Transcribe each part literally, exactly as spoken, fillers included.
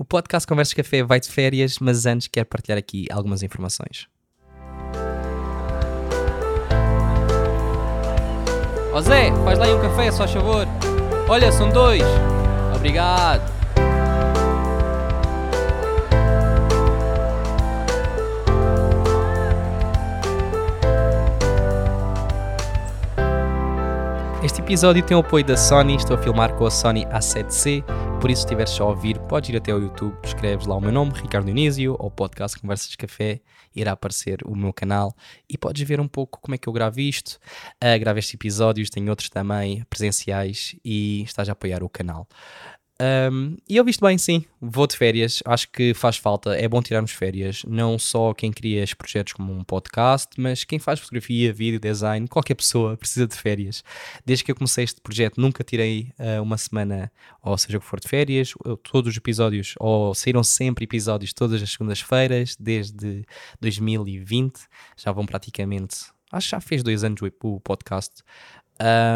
O podcast Conversas de Café vai de férias, mas antes quero partilhar aqui algumas informações. Ó Zé, faz lá aí um café, só favor. Olha, são dois. Obrigado. Este episódio tem o apoio da Sony. Estou a filmar com a Sony A sete C, por isso se estiveres só a ouvir, podes ir até ao YouTube, escreves lá o meu nome, Ricardo Inácio, ou podcast Conversas de Café, irá aparecer o meu canal e podes ver um pouco como é que eu gravo isto. Uh, gravo estes episódios, tenho outros também presenciais e estás a apoiar o canal. Um, e eu visto bem, sim, vou de férias, acho que faz falta, é bom tirarmos férias, não só quem cria estes projetos como um podcast, mas quem faz fotografia, vídeo, design, qualquer pessoa precisa de férias. Desde que eu comecei este projeto nunca tirei uh, uma semana, ou seja o que for, de férias. Eu, todos os episódios, ou saíram sempre episódios todas as segundas-feiras, desde dois mil e vinte, já vão praticamente, acho que já fez dois anos o podcast,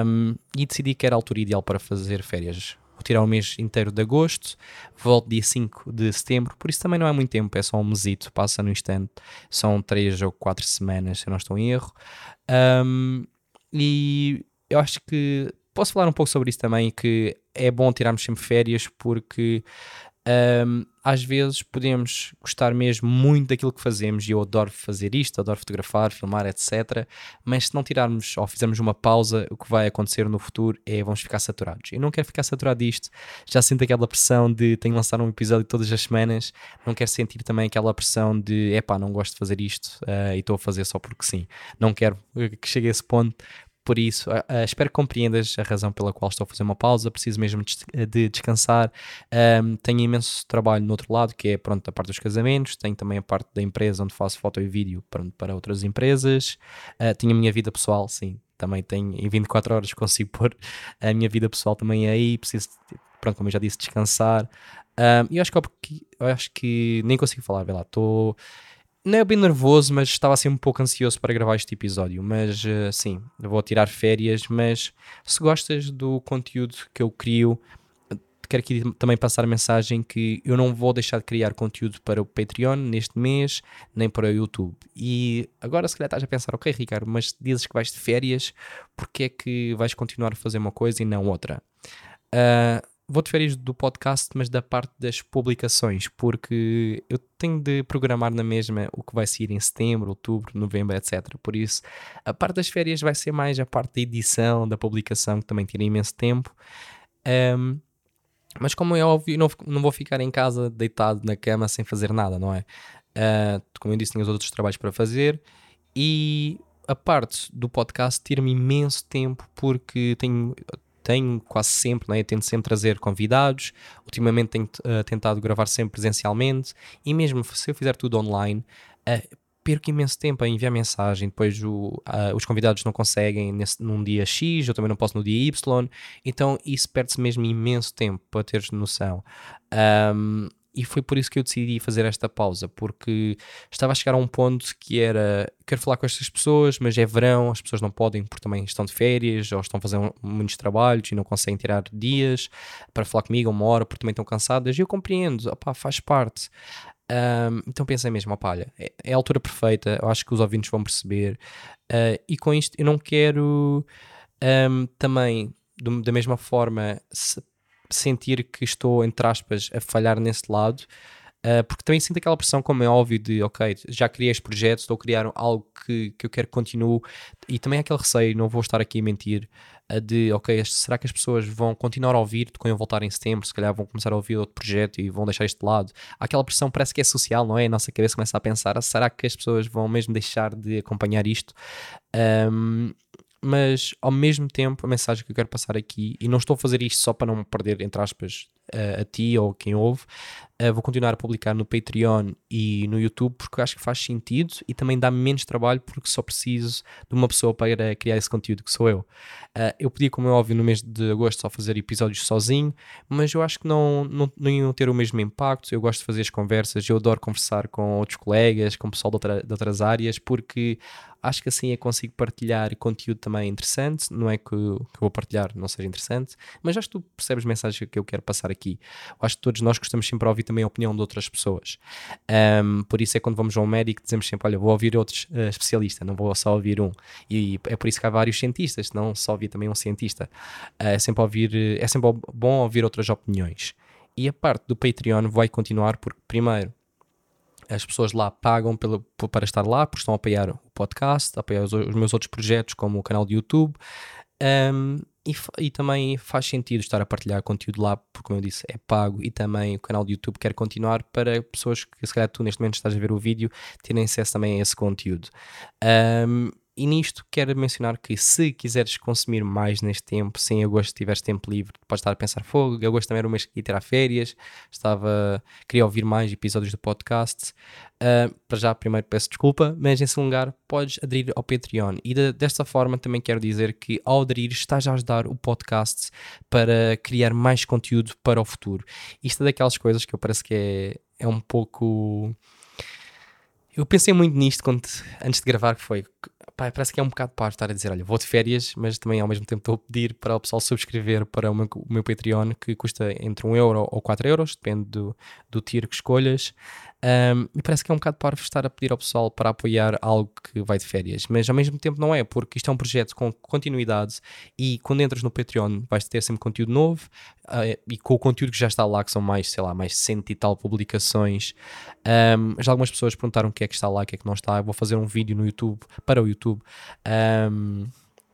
um, e decidi que era a altura ideal para fazer férias. Vou tirar o mês inteiro de agosto, volto dia cinco de setembro, por isso também não é muito tempo, é só um mesito, passa no instante, são três ou quatro semanas, se eu não estou em erro. Um, e eu acho que posso falar um pouco sobre isso também, que é bom tirarmos sempre férias, porque um, às vezes podemos gostar mesmo muito daquilo que fazemos, e eu adoro fazer isto, adoro fotografar, filmar, etcétera. Mas se não tirarmos ou fizermos uma pausa, o que vai acontecer no futuro é vamos ficar saturados. Eu não quero ficar saturado disto, já sinto aquela pressão de tenho que lançar um episódio todas as semanas, não quero sentir também aquela pressão de epá, não gosto de fazer isto uh, e estou a fazer só porque sim. Não quero que chegue a esse ponto. Por isso, uh, espero que compreendas a razão pela qual estou a fazer uma pausa, preciso mesmo de, de descansar, um, tenho imenso trabalho no outro lado, que é pronto, a parte dos casamentos, tenho também a parte da empresa onde faço foto e vídeo pronto, para outras empresas, uh, tenho a minha vida pessoal, sim, também tenho, em vinte e quatro horas consigo pôr a minha vida pessoal também aí, preciso, pronto, como eu já disse, descansar, um, e eu acho que, eu acho que nem consigo falar, vê lá, estou... Não é bem nervoso, mas estava assim um pouco ansioso para gravar este episódio, mas uh, sim, vou tirar férias, mas se gostas do conteúdo que eu crio, quero aqui também passar a mensagem que eu não vou deixar de criar conteúdo para o Patreon neste mês, nem para o YouTube. E agora se calhar estás a pensar, ok Ricardo, mas dizes que vais de férias, porque é que vais continuar a fazer uma coisa e não outra? Uh, Vou de férias do podcast, mas da parte das publicações, porque eu tenho de programar na mesma o que vai sair em setembro, outubro, novembro, etcétera. Por isso, a parte das férias vai ser mais a parte da edição, da publicação, que também tira imenso tempo. Um, mas como é óbvio, não, não vou ficar em casa deitado na cama sem fazer nada, não é? Uh, como eu disse, tenho os outros trabalhos para fazer e a parte do podcast tira-me imenso tempo, porque tenho... Tenho quase sempre, né? Eu tento sempre trazer convidados, ultimamente tenho uh, tentado gravar sempre presencialmente e mesmo se eu fizer tudo online, uh, perco imenso tempo a enviar mensagem, depois o, uh, os convidados não conseguem nesse, num dia X, eu também não posso no dia Y, então isso perde-se mesmo imenso tempo, para teres noção. Um, E foi por isso que eu decidi fazer esta pausa, porque estava a chegar a um ponto que era, quero falar com estas pessoas, mas é verão, as pessoas não podem porque também estão de férias, ou estão a fazer muitos trabalhos e não conseguem tirar dias para falar comigo uma hora porque também estão cansadas, e eu compreendo, opá, faz parte. Um, então pensei mesmo, opá, olha, é a altura perfeita, eu acho que os ouvintes vão perceber, uh, e com isto eu não quero um, também, do, da mesma forma... Se, sentir que estou, entre aspas, a falhar nesse lado, uh, porque também sinto aquela pressão, como é óbvio, de ok, já criei este projeto, estou a criar algo que, que eu quero que continue, e também aquele receio, não vou estar aqui a mentir, uh, de ok, este, será que as pessoas vão continuar a ouvir quando eu voltar em setembro, se calhar vão começar a ouvir outro projeto e vão deixar este de lado. Aquela pressão parece que é social, não é? A nossa cabeça começa a pensar, será que as pessoas vão mesmo deixar de acompanhar isto? Um, mas ao mesmo tempo a mensagem que eu quero passar aqui, e não estou a fazer isto só para não perder, entre aspas, a, a ti ou quem ouve, uh, vou continuar a publicar no Patreon e no YouTube porque acho que faz sentido e também dá menos trabalho porque só preciso de uma pessoa para criar esse conteúdo, que sou eu. Uh, eu podia, como é óbvio, no mês de agosto só fazer episódios sozinho, mas eu acho que não, não, não iam ter o mesmo impacto. Eu gosto de fazer as conversas, eu adoro conversar com outros colegas, com pessoal de, outra, de outras áreas, porque... Acho que assim eu consigo partilhar conteúdo também interessante. Não é que eu, que eu vou partilhar não seja interessante, mas acho que tu percebes a mensagem que eu quero passar aqui. Eu acho que todos nós gostamos sempre de ouvir também a opinião de outras pessoas. Um, por isso é quando vamos a um médico dizemos sempre, olha, vou ouvir outros uh, especialistas, não vou só ouvir um. E é por isso que há vários cientistas, não só ouvir também um cientista. Uh, é, sempre ouvir, é sempre bom ouvir outras opiniões. E a parte do Patreon vai continuar porque, primeiro, as pessoas lá pagam pela, para estar lá, porque estão a apoiar o podcast, a apoiar os, os meus outros projetos, como o canal de YouTube. Um, e, e também faz sentido estar a partilhar conteúdo lá, porque, como eu disse, é pago. E também o canal de YouTube quer continuar para pessoas que, se calhar, tu neste momento estás a ver o vídeo, terem acesso também a esse conteúdo. Um, E nisto quero mencionar que se quiseres consumir mais neste tempo, se em agosto tiveres tempo livre, podes estar a pensar, fogo, agosto também era um mês que ia tirar férias, estava, queria ouvir mais episódios do podcast, uh, para já primeiro peço desculpa, mas em segundo lugar podes aderir ao Patreon e de, desta forma também quero dizer que ao aderir estás a ajudar o podcast para criar mais conteúdo para o futuro. Isto é daquelas coisas que eu parece que é, é um pouco... Eu pensei muito nisto quando, antes de gravar, que foi... Pá, parece que é um bocado para estar a dizer, olha, vou de férias, mas também ao mesmo tempo estou a pedir para o pessoal subscrever para o meu, o meu Patreon, que custa entre um euro ou quatro euros, depende do, do tier que escolhas. Um, e parece que é um bocado para estar a pedir ao pessoal para apoiar algo que vai de férias, mas ao mesmo tempo não é, porque isto é um projeto com continuidade e quando entras no Patreon vais ter sempre conteúdo novo uh, e com o conteúdo que já está lá, que são mais, sei lá, mais cento e tal publicações. Um, já algumas pessoas perguntaram o que é que está lá, o que é que não está. Eu vou fazer um vídeo no YouTube, para o YouTube, um,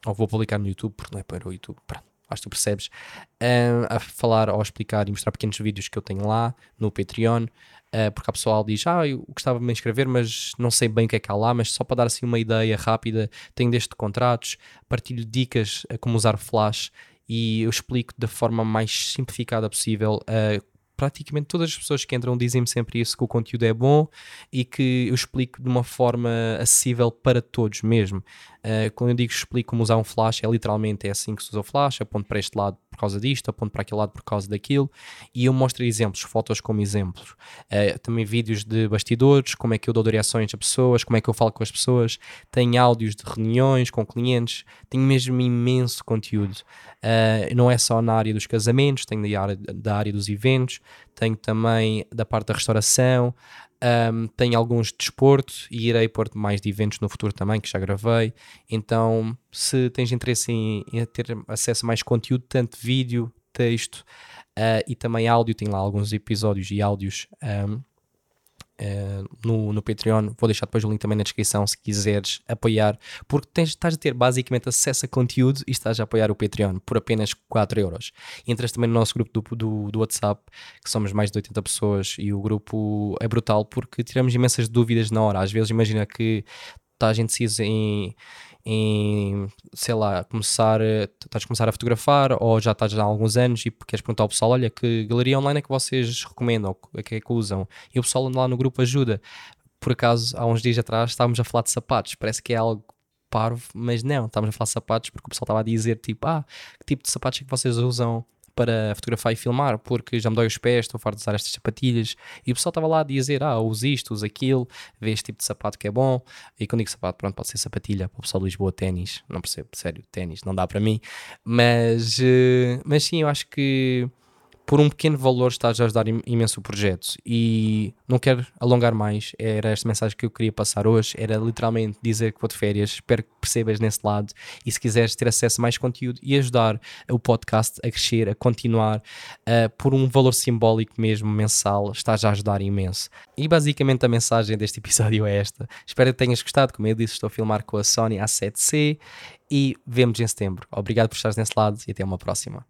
ou vou publicar no YouTube, porque não é para o YouTube, pronto. Acho que tu percebes, uh, a falar ou a explicar e mostrar pequenos vídeos que eu tenho lá no Patreon, uh, porque a pessoa diz, ah, eu gostava de me inscrever, mas não sei bem o que é que há lá, mas só para dar assim uma ideia rápida, tenho desde contratos, partilho dicas a como usar Flash e eu explico da forma mais simplificada possível. uh, Praticamente todas as pessoas que entram dizem-me sempre isso, que o conteúdo é bom e que eu explico de uma forma acessível para todos mesmo. Uh, quando eu digo explico como usar um Flash, é literalmente é assim que se usa o Flash, aponto para este lado por causa disto, aponto para aquele lado por causa daquilo e eu mostro exemplos, fotos como exemplos. Uh, também vídeos de bastidores, como é que eu dou direções a pessoas, como é que eu falo com as pessoas, tenho áudios de reuniões com clientes, tenho mesmo imenso conteúdo. Uh, não é só na área dos casamentos, tenho da área, da área dos eventos, tenho também da parte da restauração, um, tenho alguns de desporto e irei pôr mais de eventos no futuro também, que já gravei. Então, se tens interesse em, em ter acesso a mais conteúdo, tanto vídeo, texto uh, e também áudio, tenho lá alguns episódios e áudios um, Uh, no, no Patreon, vou deixar depois o link também na descrição se quiseres apoiar, porque tens, estás a ter basicamente acesso a conteúdo e estás a apoiar o Patreon por apenas quatro euros. Entras também no nosso grupo do, do, do WhatsApp, que somos mais de oitenta pessoas e o grupo é brutal porque tiramos imensas dúvidas na hora. Às vezes imagina que estás indeciso em, em, sei lá, começar, estás a começar a fotografar ou já estás há alguns anos e queres perguntar ao pessoal, olha, que galeria online é que vocês recomendam, que é que usam? E o pessoal lá no grupo ajuda. Por acaso, há uns dias atrás estávamos a falar de sapatos, parece que é algo parvo, mas não, estávamos a falar de sapatos porque o pessoal estava a dizer, tipo, ah, que tipo de sapatos é que vocês usam para fotografar e filmar, porque já me dói os pés, estou farto de usar estas sapatilhas. E o pessoal estava lá a dizer, ah, usa isto, usa aquilo, vê este tipo de sapato que é bom. E quando digo sapato, pronto, pode ser sapatilha, para o pessoal de Lisboa, ténis, não percebo, sério, ténis, não dá para mim. Mas, mas sim, eu acho que por um pequeno valor estás a ajudar imenso o projeto. E não quero alongar mais, era esta mensagem que eu queria passar hoje, era literalmente dizer que vou de férias, espero que percebas nesse lado e se quiseres ter acesso a mais conteúdo e ajudar o podcast a crescer, a continuar, uh, por um valor simbólico mesmo, mensal, estás a ajudar imenso. E basicamente a mensagem deste episódio é esta, espero que tenhas gostado, como eu disse, estou a filmar com a Sony A sete C e vemo-nos em setembro. Obrigado por estares nesse lado e até uma próxima.